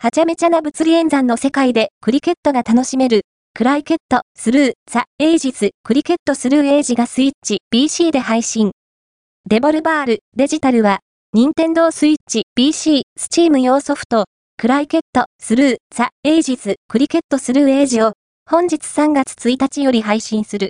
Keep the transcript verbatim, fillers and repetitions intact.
はちゃめちゃな物理演算の世界でクリケットが楽しめる。クライケット、スルー、ザ・エイジズ、クリケットスルーエイジがスイッチ、ピーシー で配信。デボルバール、デジタルは、Nintendo Switch、ピーシー、Steam 用ソフト、クライケット、スルー、ザ・エイジズ、クリケットスルーエイジを、本日さんがつついたちより配信する。